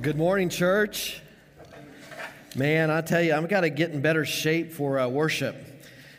Good morning, church. Man, I tell you, I've got to get in better shape for worship.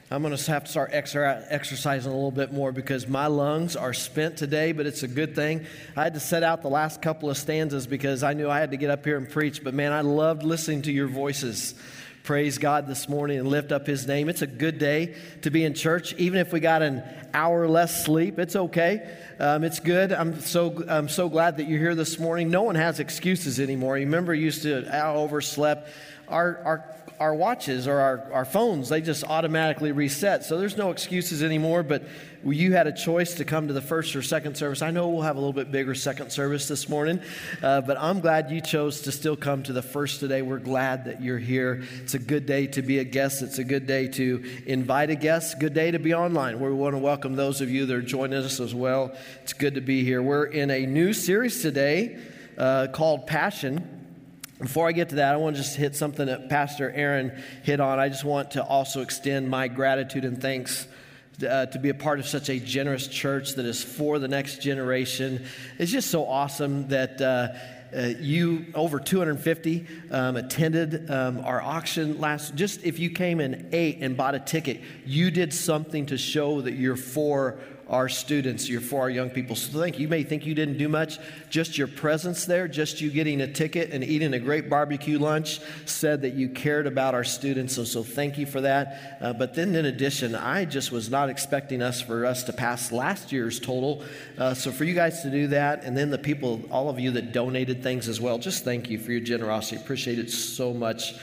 I'm going to have to start exercising a little bit more because my lungs are spent today, but it's a good thing. I had to set out the last couple of stanzas because I knew I had to get up here and preach, but man, I loved listening to your voices. Praise God this morning and lift up His name. It's a good day to be in church. Even if we got an hour less sleep, it's okay. It's good. I'm so glad that you're here this morning. No one has excuses anymore. You remember, you used to, I overslept. Our watches or our phones, they just automatically reset. So there's no excuses anymore, but you had a choice to come to the first or second service. I know we'll have a little bit bigger second service this morning, but I'm glad you chose to still come to the first today. We're glad that you're here. It's a good day to be a guest. It's a good day to invite a guest. Good day to be online. We want to welcome those of you that are joining us as well. It's good to be here. We're in a new series today called Passion. Before I get to that, I want to just hit something that Pastor Aaron hit on. I just want to also extend my gratitude and thanks to be a part of such a generous church that is for the next generation. It's just so awesome that you, over 250, attended our auction last. Just if you came and ate and bought a ticket, you did something to show that you're for our students, you're for our young people. So thank you. You may think you didn't do much. Just your presence there, just you getting a ticket and eating a great barbecue lunch said that you cared about our students. So thank you for that. But then in addition, I just was not expecting us to pass last year's total. So for you guys to do that, and then the people, all of you that donated things as well, just thank you for your generosity. Appreciate it so much.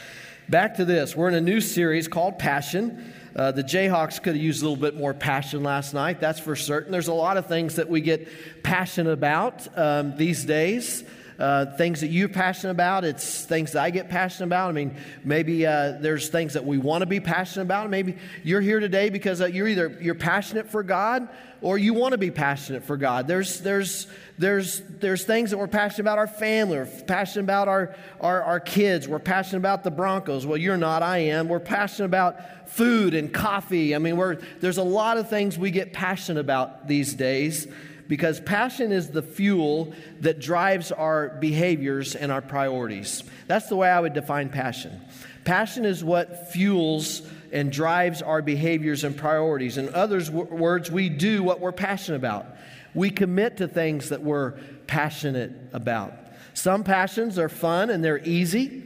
Back to this. We're in a new series called Passion. The Jayhawks could have used a little bit more passion last night, that's for certain. There's a lot of things that we get passionate about these days. Things that you're passionate about, it's things that I get passionate about. I mean, maybe there's things that we want to be passionate about. Maybe you're here today because you're passionate for God or you want to be passionate for God. There's things that we're passionate about our family, we're passionate about our kids, we're passionate about the Broncos. Well, you're not, I am. We're passionate about food and coffee. I mean, there's a lot of things we get passionate about these days. Because passion is the fuel that drives our behaviors and our priorities. That's the way I would define passion. Passion is what fuels and drives our behaviors and priorities. In other words, we do what we're passionate about. We commit to things that we're passionate about. Some passions are fun and they're easy.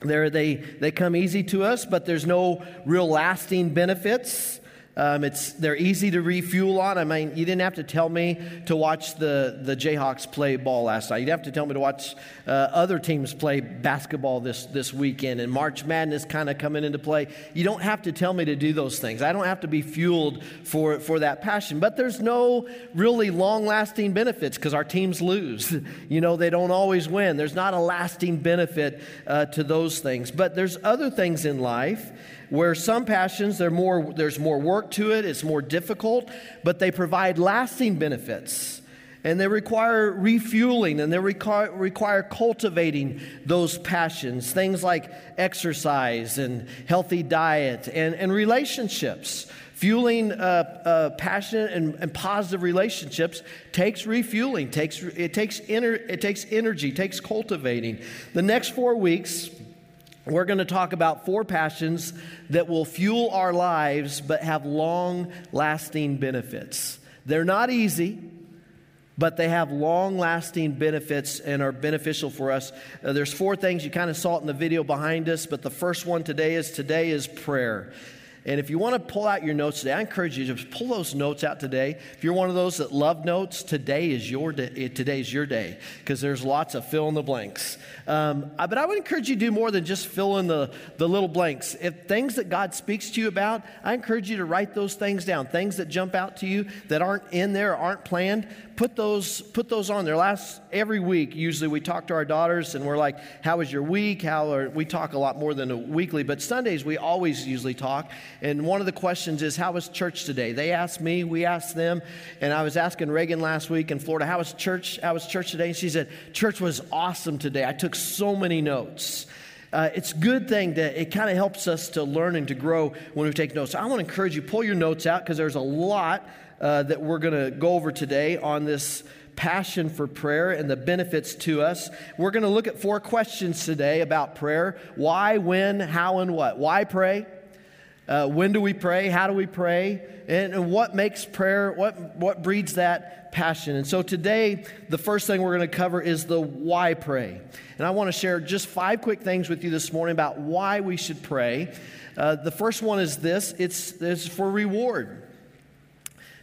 They come easy to us, but there's no real lasting benefits. They're easy to refuel on. I mean, you didn't have to tell me to watch the Jayhawks play ball last night. You'd have to tell me to watch other teams play basketball this weekend and March Madness kind of coming into play. You don't have to tell me to do those things. I don't have to be fueled for that passion. But there's no really long-lasting benefits because our teams lose. You know, they don't always win. There's not a lasting benefit to those things. But there's other things in life where some passions, there's more work to it, it's more difficult, but they provide lasting benefits. And they require refueling, and they require cultivating those passions. Things like exercise and healthy diet and relationships. Fueling passionate and positive relationships takes refueling, it takes energy, takes cultivating. The next 4 weeks, we're going to talk about 4 passions that will fuel our lives but have long-lasting benefits. They're not easy, but they have long-lasting benefits and are beneficial for us. There's 4 things. You kind of saw it in the video behind us, but the first one today is prayer. And if you want to pull out your notes today, I encourage you to just pull those notes out today. If you're one of those that love notes, today is your day because there's lots of fill in the blanks. But I would encourage you to do more than just fill in the little blanks. If things that God speaks to you about, I encourage you to write those things down. Things that jump out to you that aren't in there, aren't planned, put those on there. Every week, usually we talk to our daughters and we're like, how was your week? We talk a lot more than a weekly, but Sundays we always usually talk. And one of the questions is, how was church today? They asked me, we asked them, and I was asking Reagan last week in Florida, how was church today? And she said, church was awesome today. I took so many notes. It's a good thing that it kind of helps us to learn and to grow when we take notes. So I want to encourage you, pull your notes out because there's a lot that we're going to go over today on this passion for prayer and the benefits to us. We're going to look at four questions today about prayer: why, when, how, and what. Why pray? When do we pray? How do we pray? And what makes prayer, what breeds that passion? And so today, the first thing we're going to cover is the why pray. And I want to share just five quick things with you this morning about why we should pray. The first one is this: it's for reward.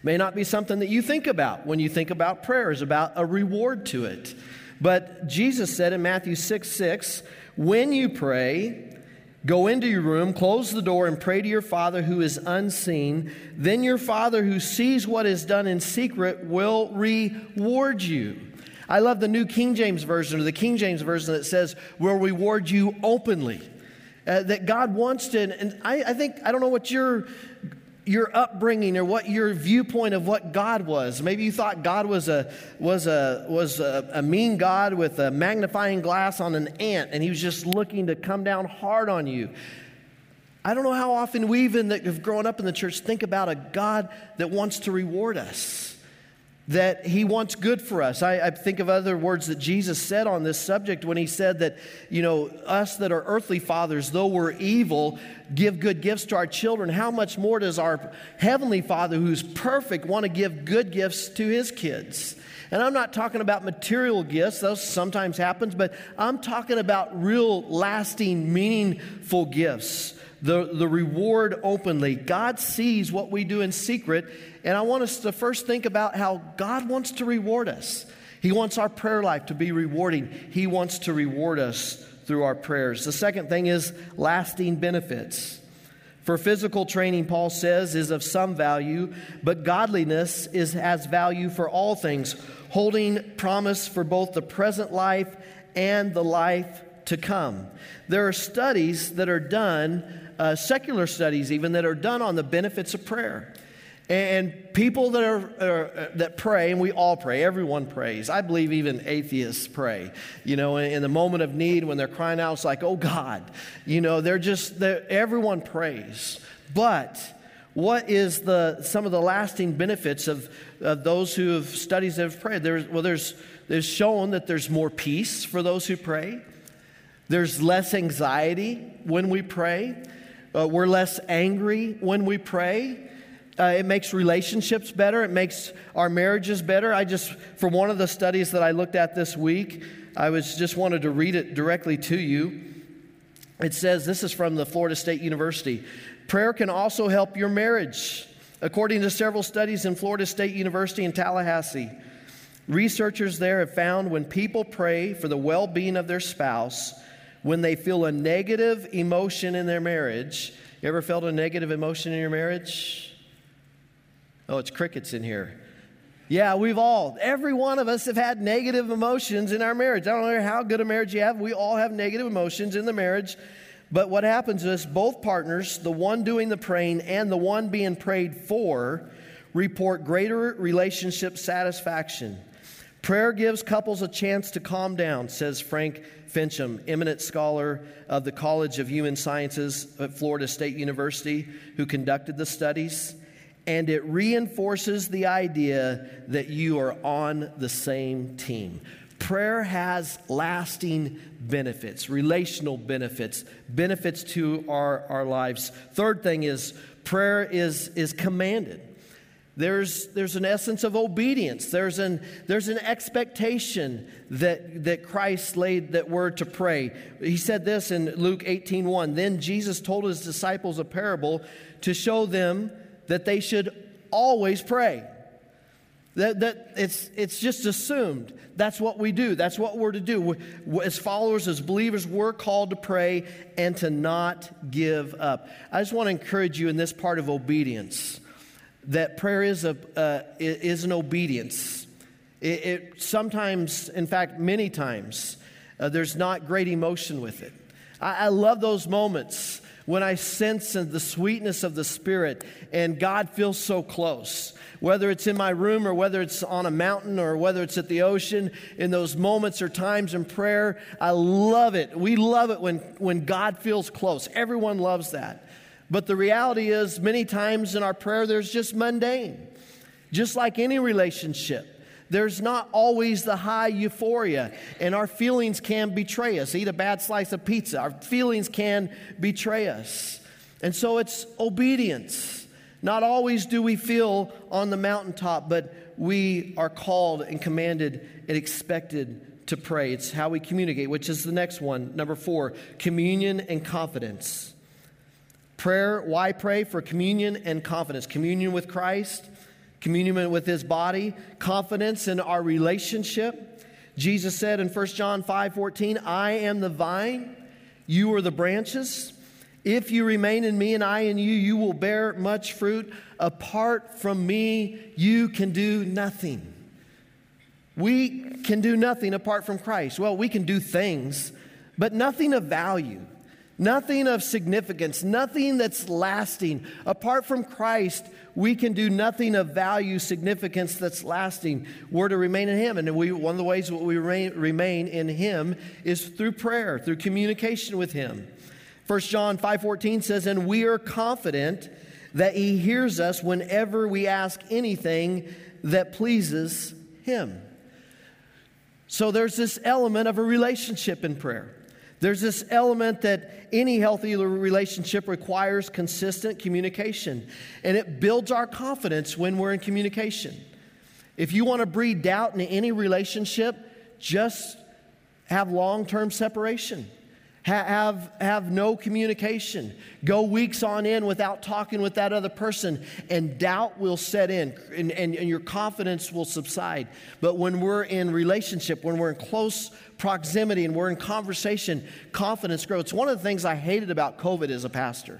May not be something that you think about when you think about prayer, is about a reward to it. But Jesus said in Matthew 6:6, when you pray, go into your room, close the door, and pray to your Father who is unseen. Then your Father who sees what is done in secret will reward you. I love the New King James Version, or the King James Version, that says, will reward you openly. That God wants to, and I think, I don't know what your upbringing or what your viewpoint of what God was. Maybe you thought God was a mean God with a magnifying glass on an ant, and he was just looking to come down hard on you. I don't know how often we even, that have grown up in the church, think about a God that wants to reward us, that he wants good for us. I think of other words that Jesus said on this subject when he said that, you know, us that are earthly fathers, though we're evil, give good gifts to our children. How much more does our heavenly Father, who's perfect, want to give good gifts to his kids? And I'm not talking about material gifts. Those sometimes happen, but I'm talking about real, lasting, meaningful gifts. The reward openly. God sees what we do in secret, and I want us to first think about how God wants to reward us. He wants our prayer life to be rewarding. He wants to reward us through our prayers. The second thing is lasting benefits. For physical training, Paul says, is of some value, but godliness has value for all things, holding promise for both the present life and the life to come. There are studies that are done, secular studies even, that are done on the benefits of prayer. And people that that pray, and we all pray, everyone prays. I believe even atheists pray. You know, in the moment of need, when they're crying out, it's like, oh God. You know, everyone prays. But what is some of the lasting benefits of those who have studies that have prayed? There's shown that there's more peace for those who pray. There's less anxiety when we pray. We're less angry when we pray. It makes relationships better. It makes our marriages better. From one of the studies that I looked at this week, I was just wanted to read it directly to you. It says, this is from the Florida State University, prayer can also help your marriage. According to several studies in Florida State University in Tallahassee, researchers there have found when people pray for the well-being of their spouse, when they feel a negative emotion in their marriage. You ever felt a negative emotion in your marriage? Oh, it's crickets in here. Yeah, every one of us have had negative emotions in our marriage. I don't know how good a marriage you have. We all have negative emotions in the marriage. But what happens is both partners, the one doing the praying and the one being prayed for, report greater relationship satisfaction. Prayer gives couples a chance to calm down, says Frank Fincham, eminent scholar of the College of Human Sciences at Florida State University, who conducted the studies. And it reinforces the idea that you are on the same team. Prayer has lasting benefits, relational benefits, benefits to our lives. Third thing is prayer is commanded. There's an essence of obedience. There's an expectation that Christ laid that we're to pray. He said this in Luke 18:1. Then Jesus told his disciples a parable to show them that they should always pray. That it's just assumed. That's what we do. That's what we're to do. As followers, as believers, we're called to pray and to not give up. I just want to encourage you in this part of obedience, that prayer is an obedience. It sometimes, in fact, many times, there's not great emotion with it. I love those moments when I sense the sweetness of the Spirit and God feels so close, whether it's in my room or whether it's on a mountain or whether it's at the ocean. In those moments or times in prayer, I love it. We love it when God feels close. Everyone loves that. But the reality is many times in our prayer, there's just mundane, just like any relationship. There's not always the high euphoria, and our feelings can betray us. Eat a bad slice of pizza. Our feelings can betray us. And so it's obedience. Not always do we feel on the mountaintop, but we are called and commanded and expected to pray. It's how we communicate, which is the next one, number 4, communion and confidence. Prayer, why pray? For communion and confidence. Communion with Christ, communion with His body, confidence in our relationship. Jesus said in 1 John 5:14, I am the vine, you are the branches. If you remain in me and I in you, you will bear much fruit. Apart from me, you can do nothing. We can do nothing apart from Christ. Well, we can do things, but nothing of value. Nothing of significance, nothing that's lasting. Apart from Christ, we can do nothing of value, significance that's lasting. We're to remain in Him. And one of the ways we remain in Him is through prayer, through communication with Him. 1 John 5:14 says, and we are confident that He hears us whenever we ask anything that pleases Him. So there's this element of a relationship in prayer. There's this element that any healthy relationship requires consistent communication, and it builds our confidence when we're in communication. If you want to breed doubt in any relationship, just have long-term separation. Have no communication. Go weeks on end without talking with that other person, and doubt will set in, and your confidence will subside. But when we're in relationship, when we're in close proximity and we're in conversation, confidence grows. It's one of the things I hated about COVID as a pastor.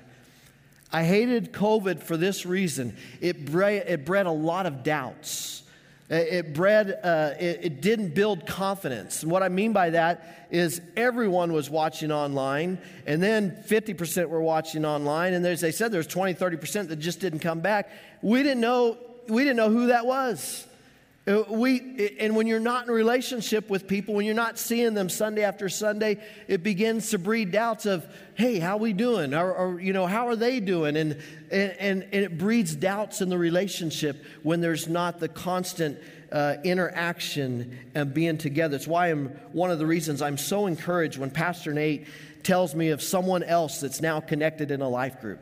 I hated COVID for this reason. It bred a lot of doubts. It didn't build confidence. And what I mean by that is everyone was watching online, and then 50% were watching online, and as they said, there's 20, 30% that just didn't come back. We didn't know who that was. And when you're not in a relationship with people, when you're not seeing them Sunday after Sunday, it begins to breed doubts of, hey, how we doing? Or you know, how are they doing? And it breeds doubts in the relationship when there's not the constant interaction and being together. It's why one of the reasons I'm so encouraged when Pastor Nate tells me of someone else that's now connected in a life group.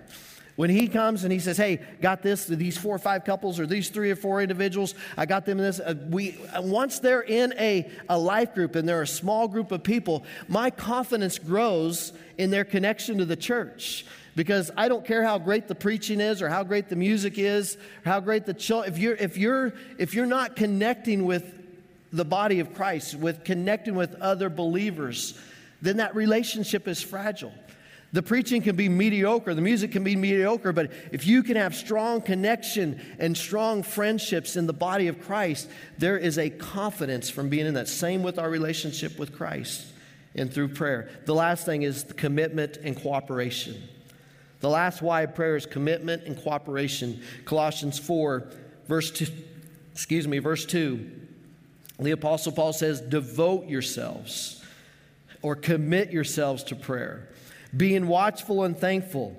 When he comes and he says, hey, got this, these 4 or 5 couples or these 3 or 4 individuals, I got them in this. Once they're in a life group and they're a small group of people, my confidence grows in their connection to the church, because I don't care how great the preaching is or how great the music is, or how great the children. If you're not connecting with the body of Christ, with connecting with other believers, then that relationship is fragile. The preaching can be mediocre, the music can be mediocre, but if you can have strong connection and strong friendships in the body of Christ, there is a confidence from being in that. Same with our relationship with Christ and through prayer. The last thing is the commitment and cooperation. The last why of prayer is commitment and cooperation. Colossians 4, verse 2, the Apostle Paul says, devote yourselves or commit yourselves to prayer, being watchful and thankful.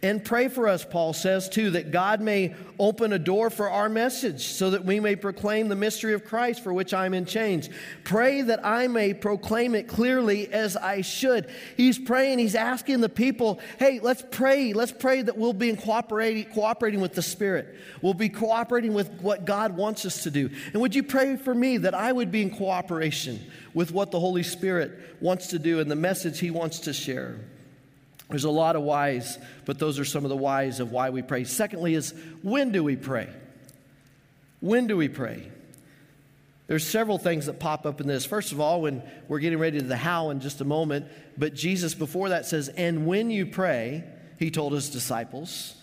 And pray for us, Paul says too, that God may open a door for our message so that we may proclaim the mystery of Christ, for which I'm in chains. Pray that I may proclaim it clearly as I should. He's praying, he's asking the people, hey, let's pray that we'll be cooperating with the Spirit. We'll be cooperating with what God wants us to do. And would you pray for me that I would be in cooperation with what the Holy Spirit wants to do and the message He wants to share? There's a lot of whys, but those are some of the whys of why we pray. Secondly is, when do we pray? When do we pray? There's several things that pop up in this. First of all, when we're getting ready to the how in just a moment, but Jesus before that says, and when you pray, He told His disciples.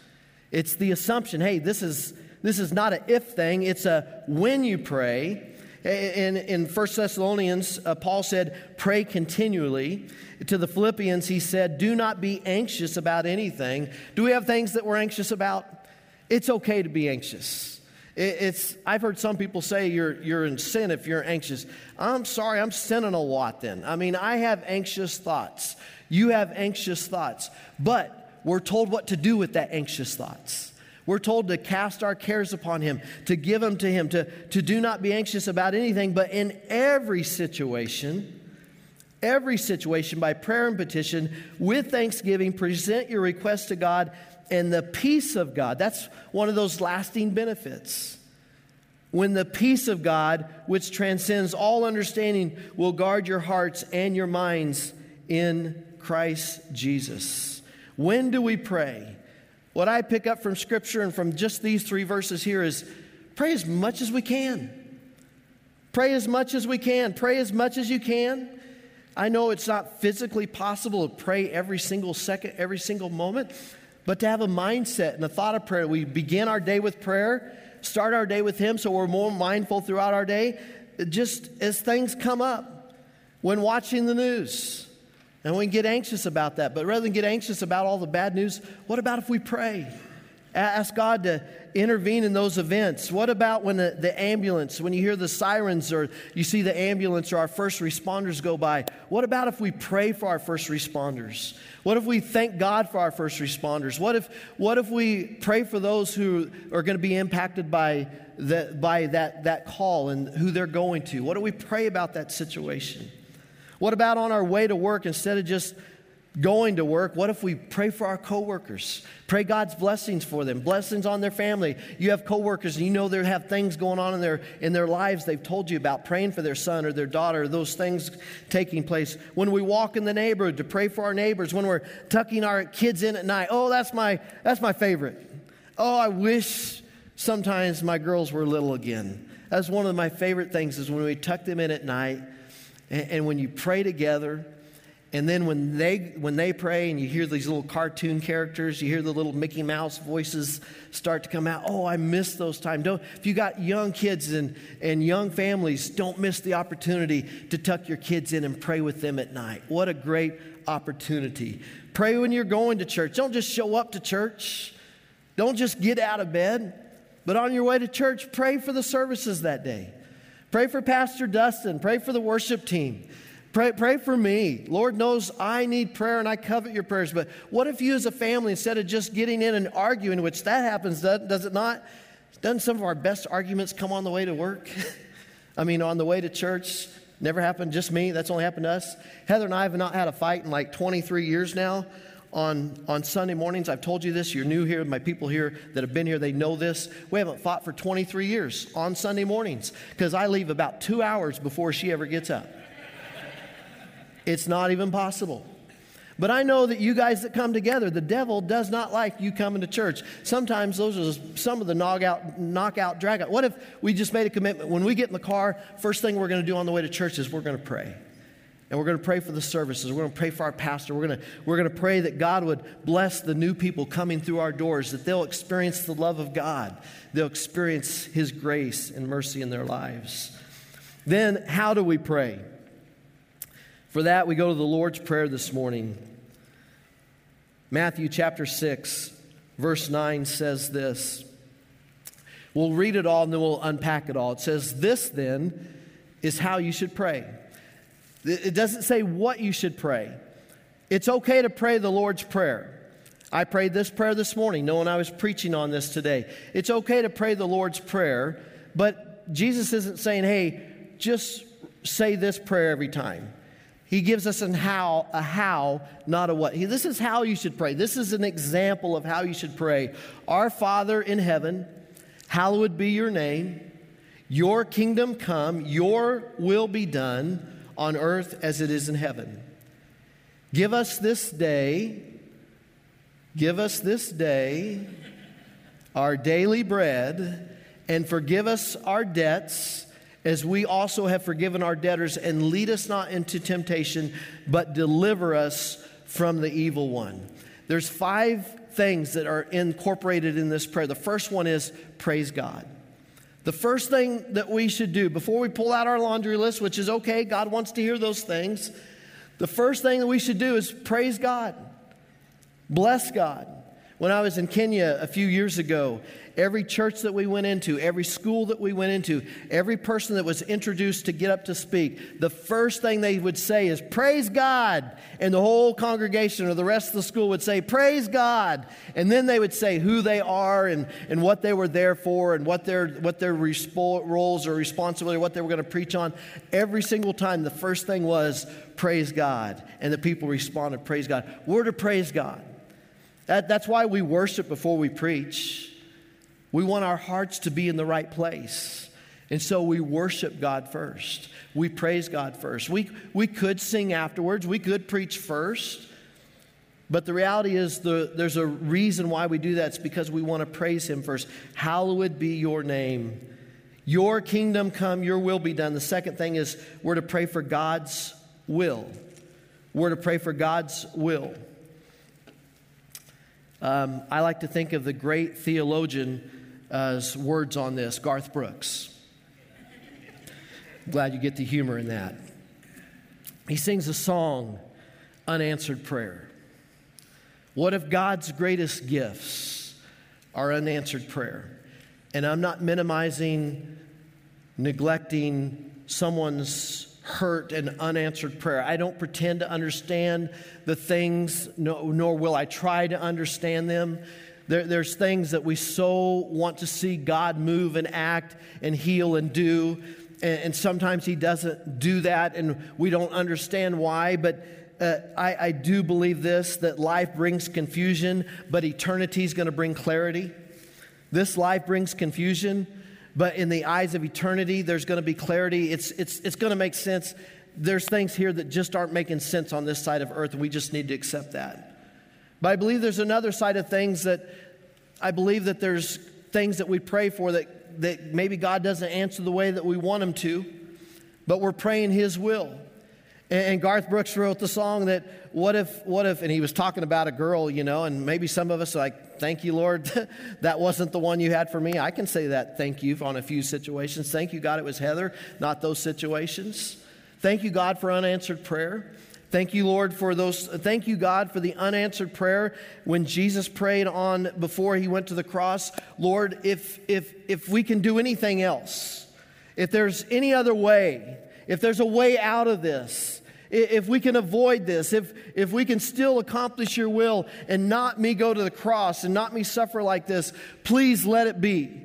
It's the assumption, hey, this is not an if thing, it's a when you pray. In First Thessalonians, Paul said, pray continually. To the Philippians, he said, do not be anxious about anything. Do we have things that we're anxious about? It's okay to be anxious. I've heard some people say you're in sin if you're anxious. I'm sorry, I'm sinning a lot then. I mean, I have anxious thoughts. You have anxious thoughts. But we're told what to do with that anxious thoughts. We're told to cast our cares upon him, to give them to him, to do not be anxious about anything, but in every situation, by prayer and petition, with thanksgiving, present your request to God, and the peace of God. That's one of those lasting benefits. When the peace of God, which transcends all understanding, will guard your hearts and your minds in Christ Jesus. When do we pray? What I pick up from Scripture and from just these three verses here is pray as much as we can. Pray as much as we can. Pray as much as you can. I know it's not physically possible to pray every single second, every single moment, but to have a mindset and a thought of prayer. We begin our day with prayer, start our day with him so we're more mindful throughout our day, just as things come up when watching the news. And we can get anxious about that. But rather than get anxious about all the bad news, what about if we pray? Ask God to intervene in those events. What about when the ambulance, when you hear the sirens or you see the ambulance or our first responders go by? What about if we pray for our first responders? What if we thank God for our first responders? What if we pray for those who are going to be impacted by that call and who they're going to? What do we pray about that situation? What about on our way to work, instead of just going to work, what if we pray for our coworkers? Pray God's blessings for them, blessings on their family. You have coworkers and you know they have things going on in their lives they've told you about, praying for their son or their daughter, those things taking place. When we walk in the neighborhood, to pray for our neighbors, when we're tucking our kids in at night, oh, that's my favorite. Oh, I wish sometimes my girls were little again. That's one of my favorite things is when we tuck them in at night and when you pray together. And then when they pray and you hear these little cartoon characters, you hear the little Mickey Mouse voices start to come out. Oh, I miss those times. If you got young kids and young families, don't miss the opportunity to tuck your kids in and pray with them at night. What a great opportunity. Pray when you're going to church. Don't just show up to church. Don't just get out of bed. But on your way to church, pray for the services that day. Pray for Pastor Dustin. Pray for the worship team. Pray for me. Lord knows I need prayer and I covet your prayers. But what if you as a family, instead of just getting in and arguing, which that happens, does it not? Doesn't some of our best arguments come on the way to work? I mean, on the way to church. Never happened, just me. That's only happened to us. Heather and I have not had a fight in like 23 years now on Sunday mornings. I've told you this. You're new here. My people here that have been here, they know this. We haven't fought for 23 years on Sunday mornings because I leave about 2 hours before she ever gets up. It's not even possible. But I know that you guys that come together, the devil does not like you coming to church. Sometimes those are some of the knockout, drag out. What if we just made a commitment? When we get in the car, first thing we're going to do on the way to church is we're going to pray. And we're going to pray for the services. We're going to pray for our pastor. We're going to pray that God would bless the new people coming through our doors, that they'll experience the love of God. They'll experience his grace and mercy in their lives. Then how do we pray? For that, we go to the Lord's Prayer this morning. Matthew chapter 6, verse 9 says this. We'll read it all and then we'll unpack it all. It says, "This then is how you should pray." It doesn't say what you should pray. It's okay to pray the Lord's Prayer. I prayed this prayer this morning, knowing I was preaching on this today. It's okay to pray the Lord's Prayer, but Jesus isn't saying, hey, just say this prayer every time. He gives us a how, not a what. This is how you should pray. This is an example of how you should pray. Our Father in heaven, hallowed be your name. Your kingdom come, your will be done on earth as it is in heaven. Give us this day our daily bread, and forgive us our debts, as we also have forgiven our debtors, and lead us not into temptation, but deliver us from the evil one. There's 5 things that are incorporated in this prayer. The first one is praise God. The first thing that we should do before we pull out our laundry list, which is okay, God wants to hear those things. The first thing that we should do is praise God, bless God. When I was in Kenya a few years ago, every church that we went into, every school that we went into, every person that was introduced to get up to speak, the first thing they would say is, "Praise God." And the whole congregation or the rest of the school would say, "Praise God." And then they would say who they are and what they were there for and what their roles or responsibility, what they were going to preach on. Every single time, the first thing was, "Praise God." And the people responded, "Praise God." We're to praise God. That's why we worship before we preach. We want our hearts to be in the right place. And so we worship God first. We praise God first. We could sing afterwards. We could preach first. But the reality is there's a reason why we do that. It's because we want to praise Him first. Hallowed be your name. Your kingdom come, your will be done. The second thing is we're to pray for God's will. We're to pray for God's will. I like to think of the great theologian's words on this, Garth Brooks. I'm glad you get the humor in that. He sings a song, Unanswered Prayer. What if God's greatest gifts are unanswered prayer? And I'm not minimizing, neglecting someone's hurt and unanswered prayer. I don't pretend to understand the things, nor will I try to understand them. There's things that we so want to see God move and act and heal and do, and sometimes He doesn't do that, and we don't understand why, but I do believe this, that life brings confusion, but eternity is going to bring clarity. This life brings confusion, but in the eyes of eternity, there's going to be clarity. It's going to make sense. There's things here that just aren't making sense on this side of earth, and we just need to accept that. But I believe there's another side of things that I believe that there's things that we pray for that maybe God doesn't answer the way that we want Him to, but we're praying His will. And Garth Brooks wrote the song that what if, and he was talking about a girl, and maybe some of us are like, "Thank you, Lord, that wasn't the one you had for me." I can say that thank you on a few situations. Thank you, God, it was Heather, not those situations. Thank you, God, for unanswered prayer. Thank you, Lord, for those. Thank you, God, for the unanswered prayer when Jesus prayed on before He went to the cross. Lord, if we can do anything else, if there's any other way, if there's a way out of this, if we can avoid this, if we can still accomplish your will and not me go to the cross and not me suffer like this, please let it be.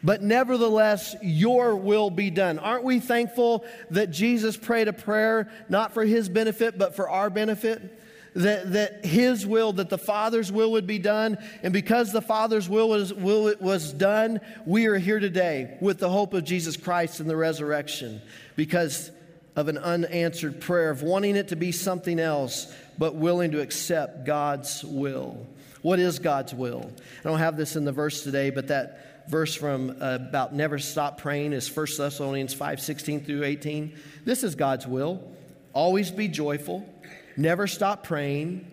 But nevertheless, your will be done. Aren't we thankful that Jesus prayed a prayer not for His benefit but for our benefit? That His will, that the Father's will would be done. And because the Father's will was done, we are here today with the hope of Jesus Christ and the resurrection because of an unanswered prayer, of wanting it to be something else, but willing to accept God's will. What is God's will? I don't have this in the verse today, but that verse from about never stop praying is First Thessalonians 5:16 through 18. This is God's will. Always be joyful. Never stop praying.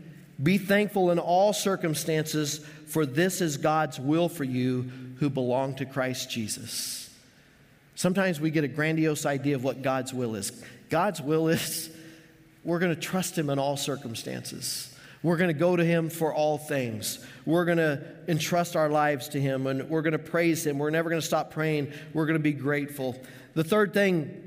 Be thankful in all circumstances, for this is God's will for you who belong to Christ Jesus. Sometimes we get a grandiose idea of what God's will is. God's will is we're going to trust Him in all circumstances. We're going to go to Him for all things. We're going to entrust our lives to Him, and we're going to praise Him. We're never going to stop praying. We're going to be grateful. The third thing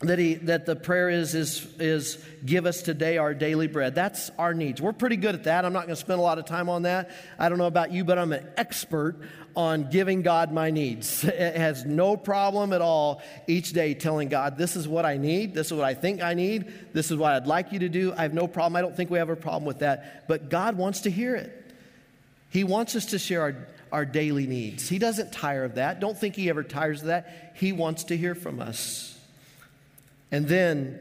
that the prayer is give us today our daily bread. That's our needs. We're pretty good at that. I'm not going to spend a lot of time on that. I don't know about you, but I'm an expert on giving God my needs. It has no problem at all each day telling God, this is what I need. This is what I think I need. This is what I'd like you to do. I have no problem. I don't think we have a problem with that. But God wants to hear it. He wants us to share our daily needs. He doesn't tire of that. Don't think He ever tires of that. He wants to hear from us. And then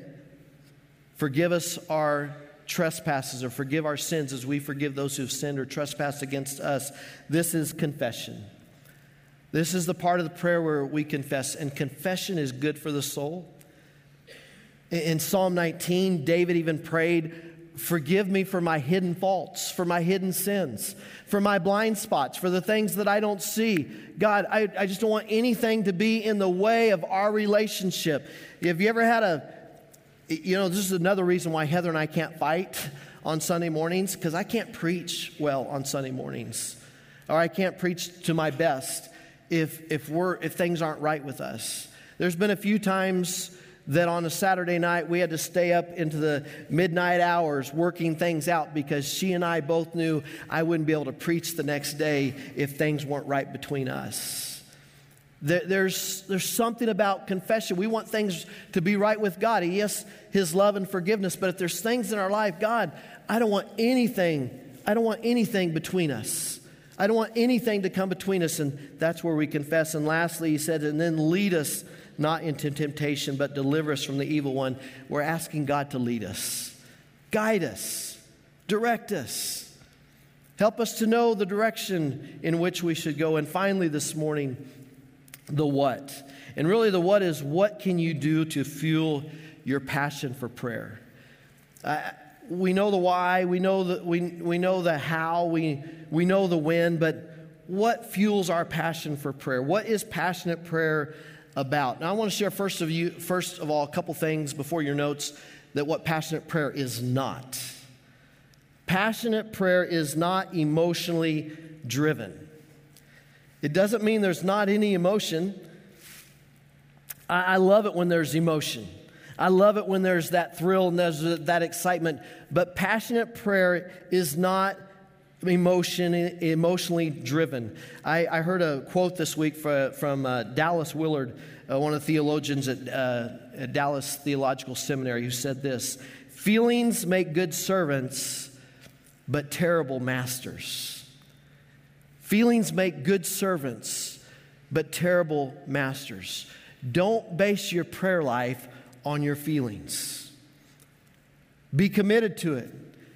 forgive us our trespasses, or forgive our sins as we forgive those who have sinned or trespassed against us. This is confession. This is the part of the prayer where we confess, and confession is good for the soul. In Psalm 19, David even prayed, "Forgive me for my hidden faults, for my hidden sins, for my blind spots, for the things that I don't see. God, I just don't want anything to be in the way of our relationship." Have you ever had this is another reason why Heather and I can't fight. on Sunday mornings because I can't preach well on Sunday mornings, or I can't preach to my best if things aren't right with us. There's been a few times that on a Saturday night, we had to stay up into the midnight hours working things out because she and I both knew I wouldn't be able to preach the next day if things weren't right between us. There's something about confession. We want things to be right with God. Yes, His love and forgiveness, but if there's things in our life, God, I don't want anything between us. I don't want anything to come between us, and that's where we confess. And lastly, He said, and then lead us not into temptation, but deliver us from the evil one. We're asking God to lead us, guide us, direct us, help us to know the direction in which we should go. And finally this morning, the what. And really the what is, what can you do to fuel your passion for prayer? We know the why, we know the how, we know the when, but what fuels our passion for prayer? What is passionate prayer about? Now I want to share first of all a couple things before your notes that what passionate prayer is not. Passionate prayer is not emotionally driven. It doesn't mean there's not any emotion. I love it when there's emotion. I love it when there's that thrill and there's that excitement. But passionate prayer is not emotionally driven. I heard a quote this week from Dallas Willard, one of the theologians at Dallas Theological Seminary, who said this: feelings make good servants, but terrible masters. Feelings make good servants, but terrible masters. Don't base your prayer life on your feelings. Be committed to it.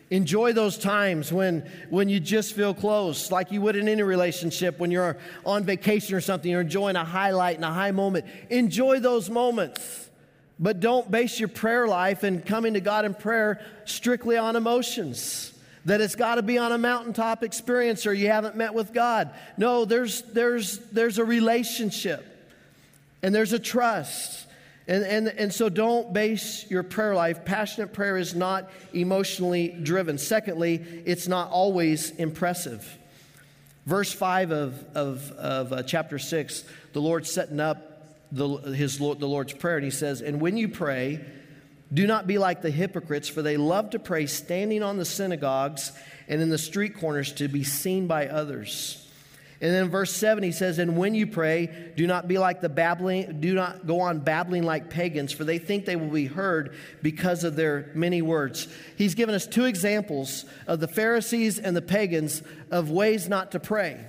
Enjoy those times when you just feel close, like you would in any relationship, when you're on vacation or something, you're enjoying a highlight and a high moment. Enjoy those moments, but don't base your prayer life and coming to God in prayer strictly on emotions, that it's got to be on a mountaintop experience or you haven't met with God. No, there's a relationship and there's a trust. And so don't base your prayer life. Passionate prayer is not emotionally driven. Secondly, it's not always impressive. Verse 5 of chapter 6, the Lord's setting up the Lord's Prayer, and He says, and when you pray, do not be like the hypocrites, for they love to pray standing on the synagogues and in the street corners to be seen by others. And then in verse 7, He says, and when you pray, do not go on babbling like pagans, for they think they will be heard because of their many words. He's given us two examples of the Pharisees and the pagans of ways not to pray.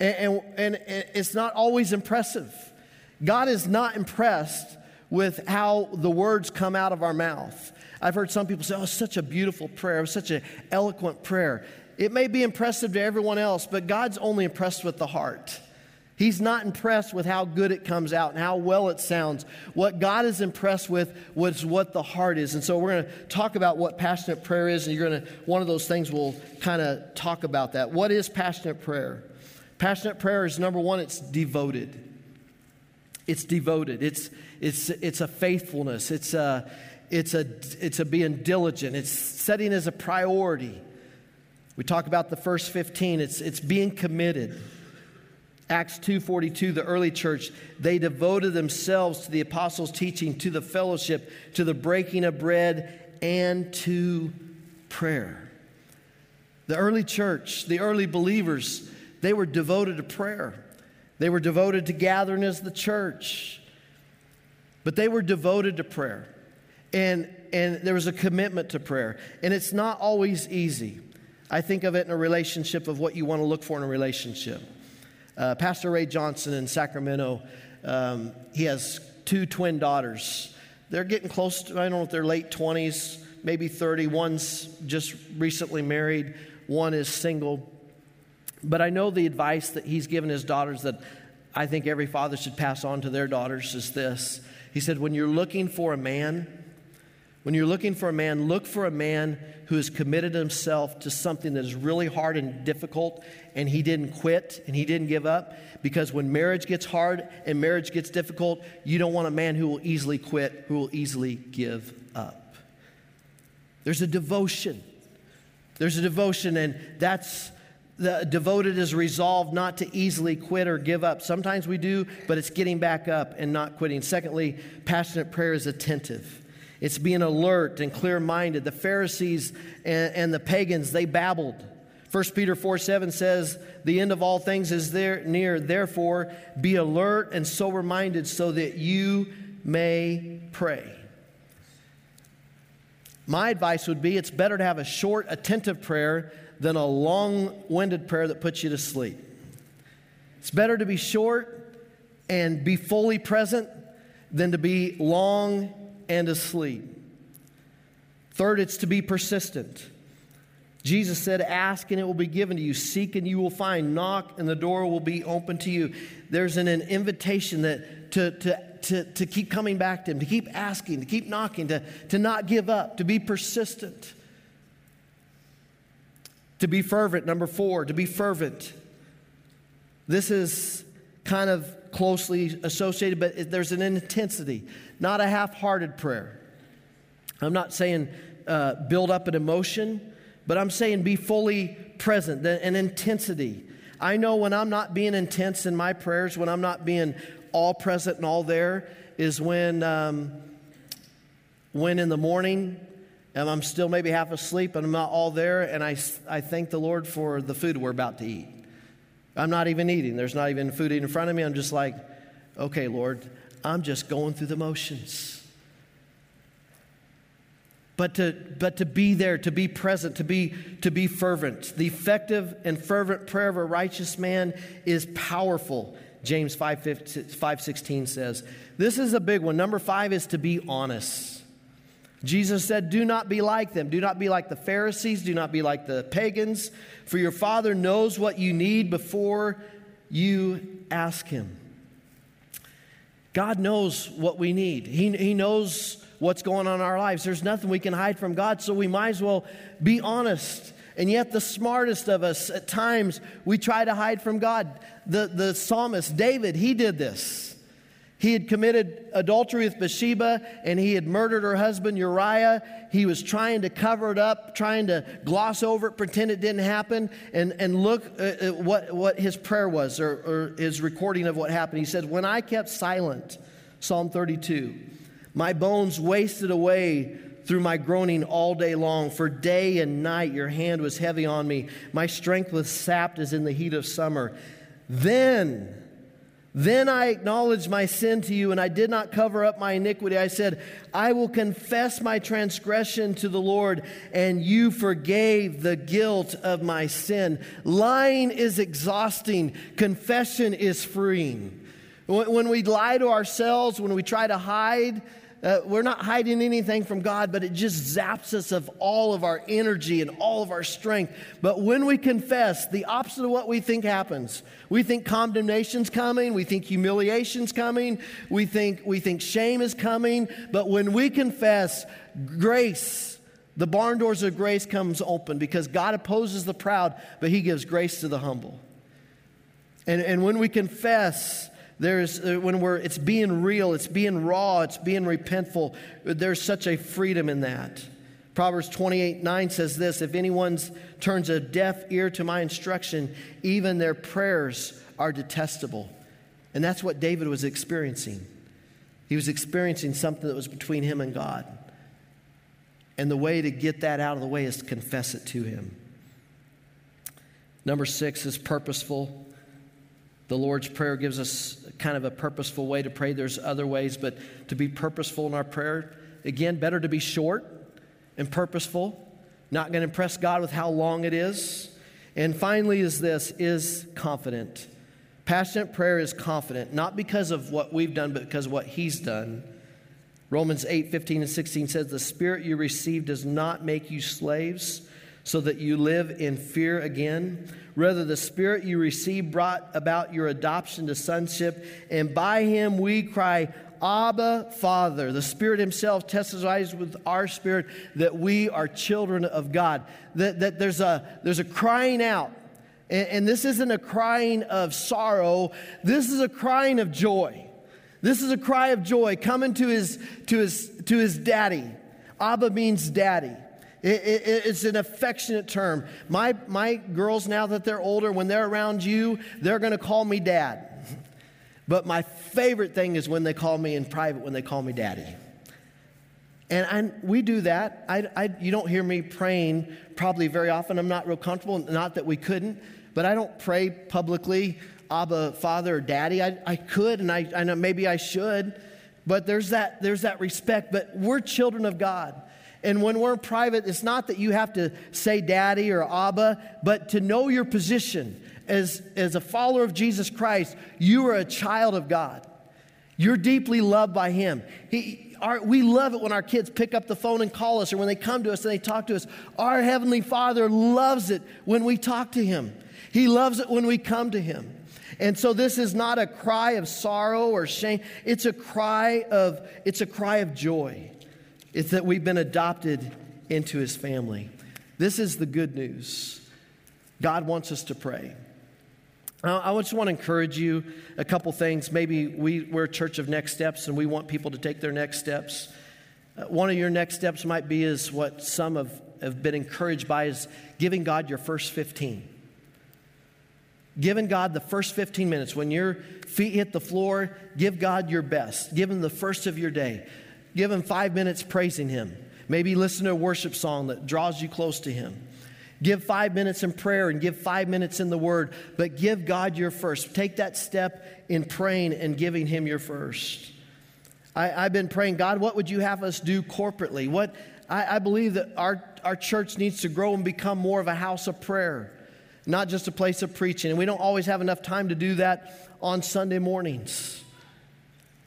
And it's not always impressive. God is not impressed with how the words come out of our mouth. I've heard some people say, oh, it's such a beautiful prayer. It was such an eloquent prayer. It may be impressive to everyone else, but God's only impressed with the heart. He's not impressed with how good it comes out and how well it sounds. What God is impressed with was what the heart is. And so we're going to talk about what passionate prayer is, and one of those things we'll kind of talk about that. What is passionate prayer? Passionate prayer is, number one, it's devoted. It's devoted. It's a faithfulness. It's a being diligent. It's setting as a priority. We talk about the first 15, it's being committed. Acts 2:42, the early church, they devoted themselves to the apostles' teaching, to the fellowship, to the breaking of bread, and to prayer. The early church, the early believers, they were devoted to prayer. They were devoted to gathering as the church. But they were devoted to prayer. And there was a commitment to prayer. And it's not always easy. I think of it in a relationship of what you want to look for in a relationship. Pastor Ray Johnson in Sacramento, he has two twin daughters. They're getting close to, I don't know if they're late 20s, maybe 30. One's just recently married. One is single. But I know the advice that he's given his daughters that I think every father should pass on to their daughters is this. He said, when you're looking for a man, look for a man who has committed himself to something that is really hard and difficult, and he didn't quit and he didn't give up. Because when marriage gets hard and marriage gets difficult, you don't want a man who will easily quit, who will easily give up. There's a devotion. There's a devotion, and that's the devoted is resolved not to easily quit or give up. Sometimes we do, but it's getting back up and not quitting. Secondly, passionate prayer is attentive. It's being alert and clear-minded. The Pharisees and the pagans, they babbled. First Peter 4:7 says, "The end of all things is near. Therefore, be alert and sober-minded so that you may pray." My advice would be it's better to have a short, attentive prayer than a long-winded prayer that puts you to sleep. It's better to be short and be fully present than to be long and asleep. Third, it's to be persistent. Jesus said, "Ask and it will be given to you. Seek and you will find. Knock and the door will be open to you." There's an invitation that to keep coming back to Him, to keep asking, to keep knocking, to not give up, to be persistent. To be fervent, number four, to be fervent. This is kind of closely associated, but there's an intensity, not a half-hearted prayer. I'm not saying build up an emotion, but I'm saying be fully present, an intensity. I know when I'm not being intense in my prayers, when I'm not being all present and all there, is when in the morning, and I'm still maybe half asleep and I'm not all there, and I thank the Lord for the food we're about to eat. I'm not even eating. There's not even food in front of me. I'm just like, okay, Lord, I'm just going through the motions. But to be there, to be present, to be fervent. The effective and fervent prayer of a righteous man is powerful, James 5:16 says. This is a big one. Number five is to be honest. Jesus said, "Do not be like them. Do not be like the Pharisees. Do not be like the pagans. For your Father knows what you need before you ask Him." God knows what we need. He knows what's going on in our lives. There's nothing we can hide from God, so we might as well be honest. And yet the smartest of us, at times, we try to hide from God. The psalmist, David, he did this. He had committed adultery with Bathsheba, and he had murdered her husband Uriah. He was trying to cover it up, trying to gloss over it, pretend it didn't happen. And look at what his prayer was, or his recording of what happened. He said, "When I kept silent," Psalm 32, "my bones wasted away through my groaning all day long. For day and night your hand was heavy on me. My strength was sapped as in the heat of summer. Then I acknowledged my sin to you, and I did not cover up my iniquity. I said, I will confess my transgression to the Lord, and you forgave the guilt of my sin." Lying is exhausting. Confession is freeing. When we lie to ourselves, when we try to hide, we're not hiding anything from God, but it just zaps us of all of our energy and all of our strength. But when we confess, the opposite of what we think happens. We think condemnation's coming. We think humiliation's coming. We think shame is coming. But when we confess, grace, the barn doors of grace comes open, because God opposes the proud, but He gives grace to the humble. And when we confess, it's being real, it's being raw, it's being repentful. There's such a freedom in that. Proverbs 28:9 says this, "If anyone turns a deaf ear to my instruction, even their prayers are detestable." And that's what David was experiencing. He was experiencing something that was between him and God. And the way to get that out of the way is to confess it to Him. Number six is purposeful. The Lord's Prayer gives us kind of a purposeful way to pray. There's other ways, but to be purposeful in our prayer, again, better to be short and purposeful, not going to impress God with how long it is. And finally is confident. Passionate prayer is confident, not because of what we've done, but because of what He's done. Romans 8:15-16 says, "The Spirit you received does not make you slaves, so that you live in fear again. Rather, the Spirit you received brought about your adoption to sonship, and by Him we cry, Abba, Father." The Spirit Himself testifies with our spirit that we are children of God. That there's a crying out, and this isn't a crying of sorrow. This is a crying of joy. This is a cry of joy coming to his daddy. Abba means daddy. It's an affectionate term. My girls, now that they're older, when they're around you, they're going to call me Dad. But my favorite thing is when they call me in private, when they call me Daddy. And we do that. You don't hear me praying probably very often. I'm not real comfortable, not that we couldn't, but I don't pray publicly, Abba, Father, or Daddy. I could, and I know maybe I should, but there's that respect. But we're children of God. And when we're in private, it's not that you have to say Daddy or Abba, but to know your position as a follower of Jesus Christ, you are a child of God. You're deeply loved by Him. We love it when our kids pick up the phone and call us, or when they come to us and they talk to us. Our Heavenly Father loves it when we talk to Him. He loves it when we come to Him. And so this is not a cry of sorrow or shame. It's a cry of joy. It's that we've been adopted into His family. This is the good news. God wants us to pray. I just want to encourage you a couple things. Maybe we're a church of next steps, and we want people to take their next steps. One of your next steps might be is what some have been encouraged by, is giving God your first 15. Giving God the first 15 minutes. When your feet hit the floor, give God your best. Give Him the first of your day. Give Him 5 minutes praising Him. Maybe listen to a worship song that draws you close to Him. Give 5 minutes in prayer and give 5 minutes in the Word, but give God your first. Take that step in praying and giving Him your first. I've been praying, God, what would you have us do corporately? I believe that our church needs to grow and become more of a house of prayer, not just a place of preaching. And we don't always have enough time to do that on Sunday mornings.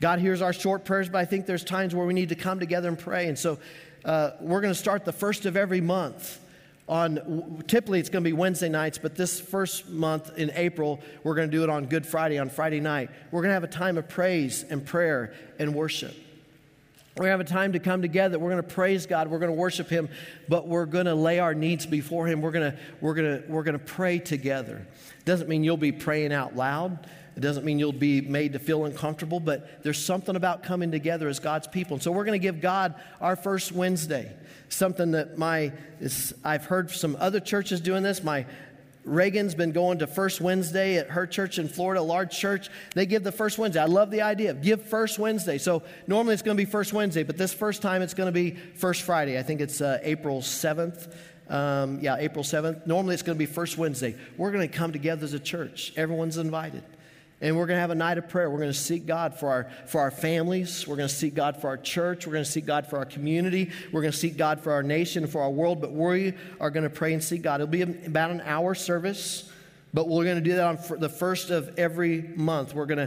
God hears our short prayers, but I think there's times where we need to come together and pray. And so we're going to start the first of every month. Typically it's going to be Wednesday nights, but this first month in April, we're going to do it on Good Friday, on Friday night. We're going to have a time of praise and prayer and worship. We're going to have a time to come together. We're going to praise God. We're going to worship Him, but we're going to lay our needs before Him. We're going to pray together. It doesn't mean you'll be praying out loud. It doesn't mean you'll be made to feel uncomfortable, but there's something about coming together as God's people. And so we're going to give God our first Wednesday, something that I've heard some other churches doing this. My Reagan's been going to First Wednesday at her church in Florida, a large church. They give the first Wednesday. I love the idea of give First Wednesday. So normally it's going to be First Wednesday, but this first time it's going to be First Friday. I think it's April 7th. April 7th. Normally it's going to be First Wednesday. We're going to come together as a church. Everyone's invited. And we're going to have a night of prayer. We're going to seek God for our families. We're going to seek God for our church. We're going to seek God for our community. We're going to seek God for our nation, for our world. But we are going to pray and seek God. It'll be about an hour service, but we're going to do that on the first of every month. We're going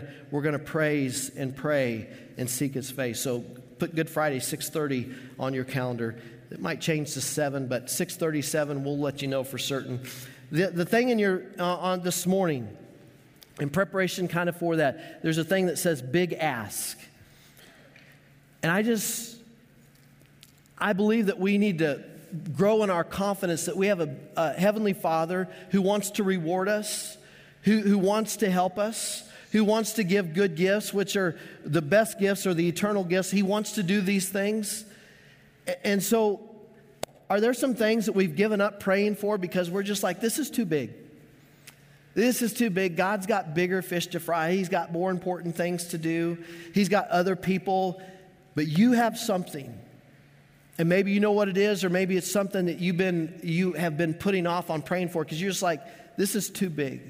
to praise and pray and seek His face. So put Good Friday, 6:30 on your calendar. It might change to 7, but 6:37. We'll let you know for certain. The thing in your on this morning. In preparation kind of for that, there's a thing that says big ask. And I believe that we need to grow in our confidence that we have a Heavenly Father who wants to reward us, who wants to help us, who wants to give good gifts, which are the best gifts or the eternal gifts. He wants to do these things. And so are there some things that we've given up praying for because we're just like, this is too big? This is too big. God's got bigger fish to fry. He's got more important things to do. He's got other people. But you have something. And maybe you know what it is, or maybe it's something that you have been putting off on praying for because you're just like, this is too big.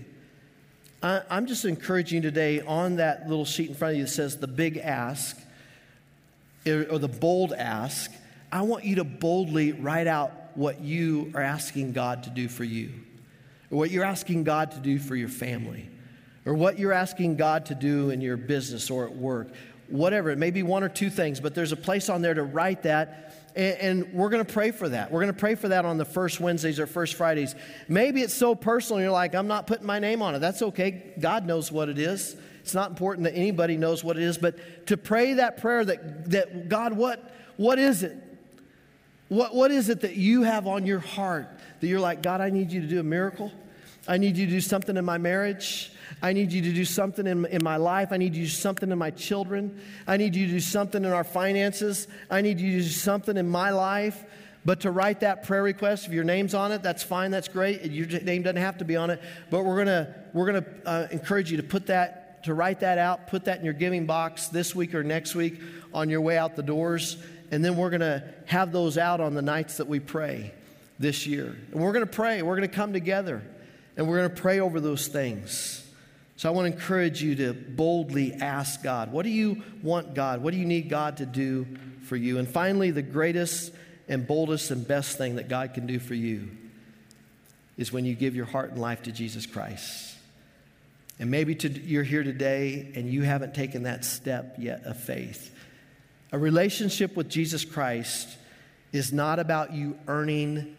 I'm just encouraging you today on that little sheet in front of you that says the big ask or the bold ask. I want you to boldly write out what you are asking God to do for you, or what you're asking God to do for your family, or what you're asking God to do in your business or at work, whatever. It may be one or two things, but there's a place on there to write that, and we're going to pray for that. We're going to pray for that on the first Wednesdays or first Fridays. Maybe it's so personal, you're like, I'm not putting my name on it. That's okay. God knows what it is. It's not important that anybody knows what it is, but to pray that prayer that God, what is it? What is it that you have on your heart that you're like, God, I need you to do a miracle. I need you to do something in my marriage. I need you to do something in my life. I need you to do something in my children. I need you to do something in our finances. I need you to do something in my life. But to write that prayer request, if your name's on it, that's fine, that's great. Your name doesn't have to be on it. But we're gonna encourage you to put that, to write that out, put that in your giving box this week or next week on your way out the doors. And then we're gonna have those out on the nights that we pray this year. And we're gonna pray. We're gonna come together, and we're gonna pray over those things. So I want to encourage you to boldly ask God, what do you want, God? What do you need God to do for you? And finally, the greatest and boldest and best thing that God can do for you is when you give your heart and life to Jesus Christ. And maybe you're here today and you haven't taken that step yet of faith. A relationship with Jesus Christ is not about you earning,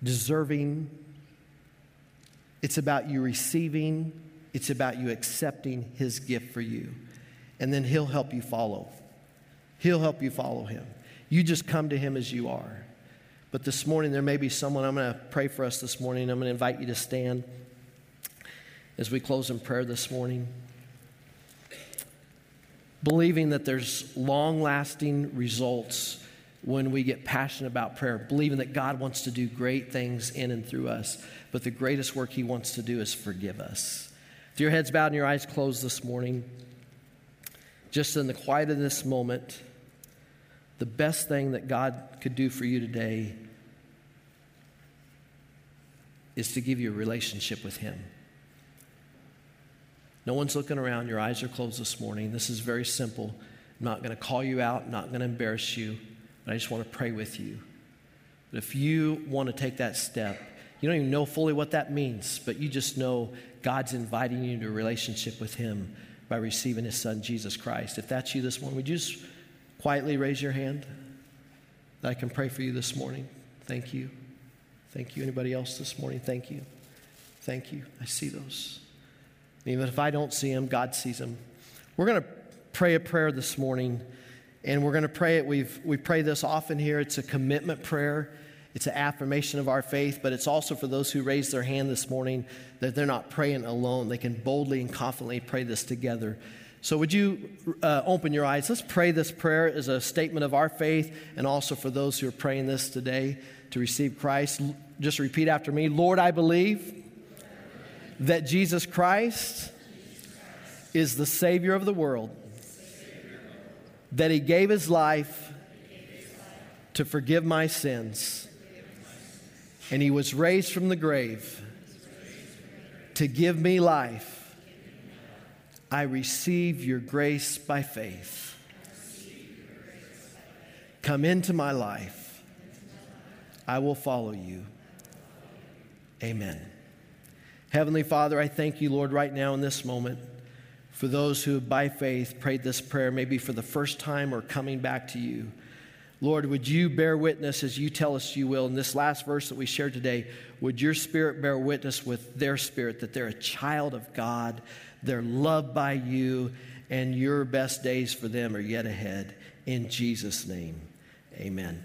deserving. It's about you receiving. It's about you accepting his gift for you. And then he'll help you follow. He'll help you follow him. You just come to him as you are. But this morning, there may be someone. I'm going to pray for us this morning. I'm going to invite you to stand as we close in prayer this morning. Believing that there's long-lasting results when we get passionate about prayer, believing that God wants to do great things in and through us, but the greatest work he wants to do is forgive us. With your heads bowed and your eyes closed this morning, just in the quiet of this moment, the best thing that God could do for you today is to give you a relationship with him. No one's looking around. Your eyes are closed this morning. This is very simple. I'm not going to call you out. I'm not going to embarrass you. I just want to pray with you. But if you want to take that step, you don't even know fully what that means, but you just know God's inviting you into a relationship with him by receiving his son, Jesus Christ. If that's you this morning, would you just quietly raise your hand that I can pray for you this morning? Thank you. Thank you. Anybody else this morning? Thank you. Thank you. I see those. And even if I don't see them, God sees them. We're going to pray a prayer this morning. And we're going to pray it. We pray this often here. It's a commitment prayer. It's an affirmation of our faith, but it's also for those who raised their hand this morning that they're not praying alone. They can boldly and confidently pray this together. So would you open your eyes? Let's pray this prayer as a statement of our faith and also for those who are praying this today to receive Christ. Just repeat after me. Lord, I believe that Jesus Christ is the Savior of the world. That he gave his life to forgive my sins. And he was raised from the grave to give me life. I receive your grace by faith. Come into my life. I will follow you. Amen. Heavenly Father, I thank you, Lord, right now in this moment. For those who, by faith, prayed this prayer, maybe for the first time or coming back to you, Lord, would you bear witness as you tell us you will? In this last verse that we shared today, would your spirit bear witness with their spirit that they're a child of God, they're loved by you, and your best days for them are yet ahead. In Jesus' name, amen.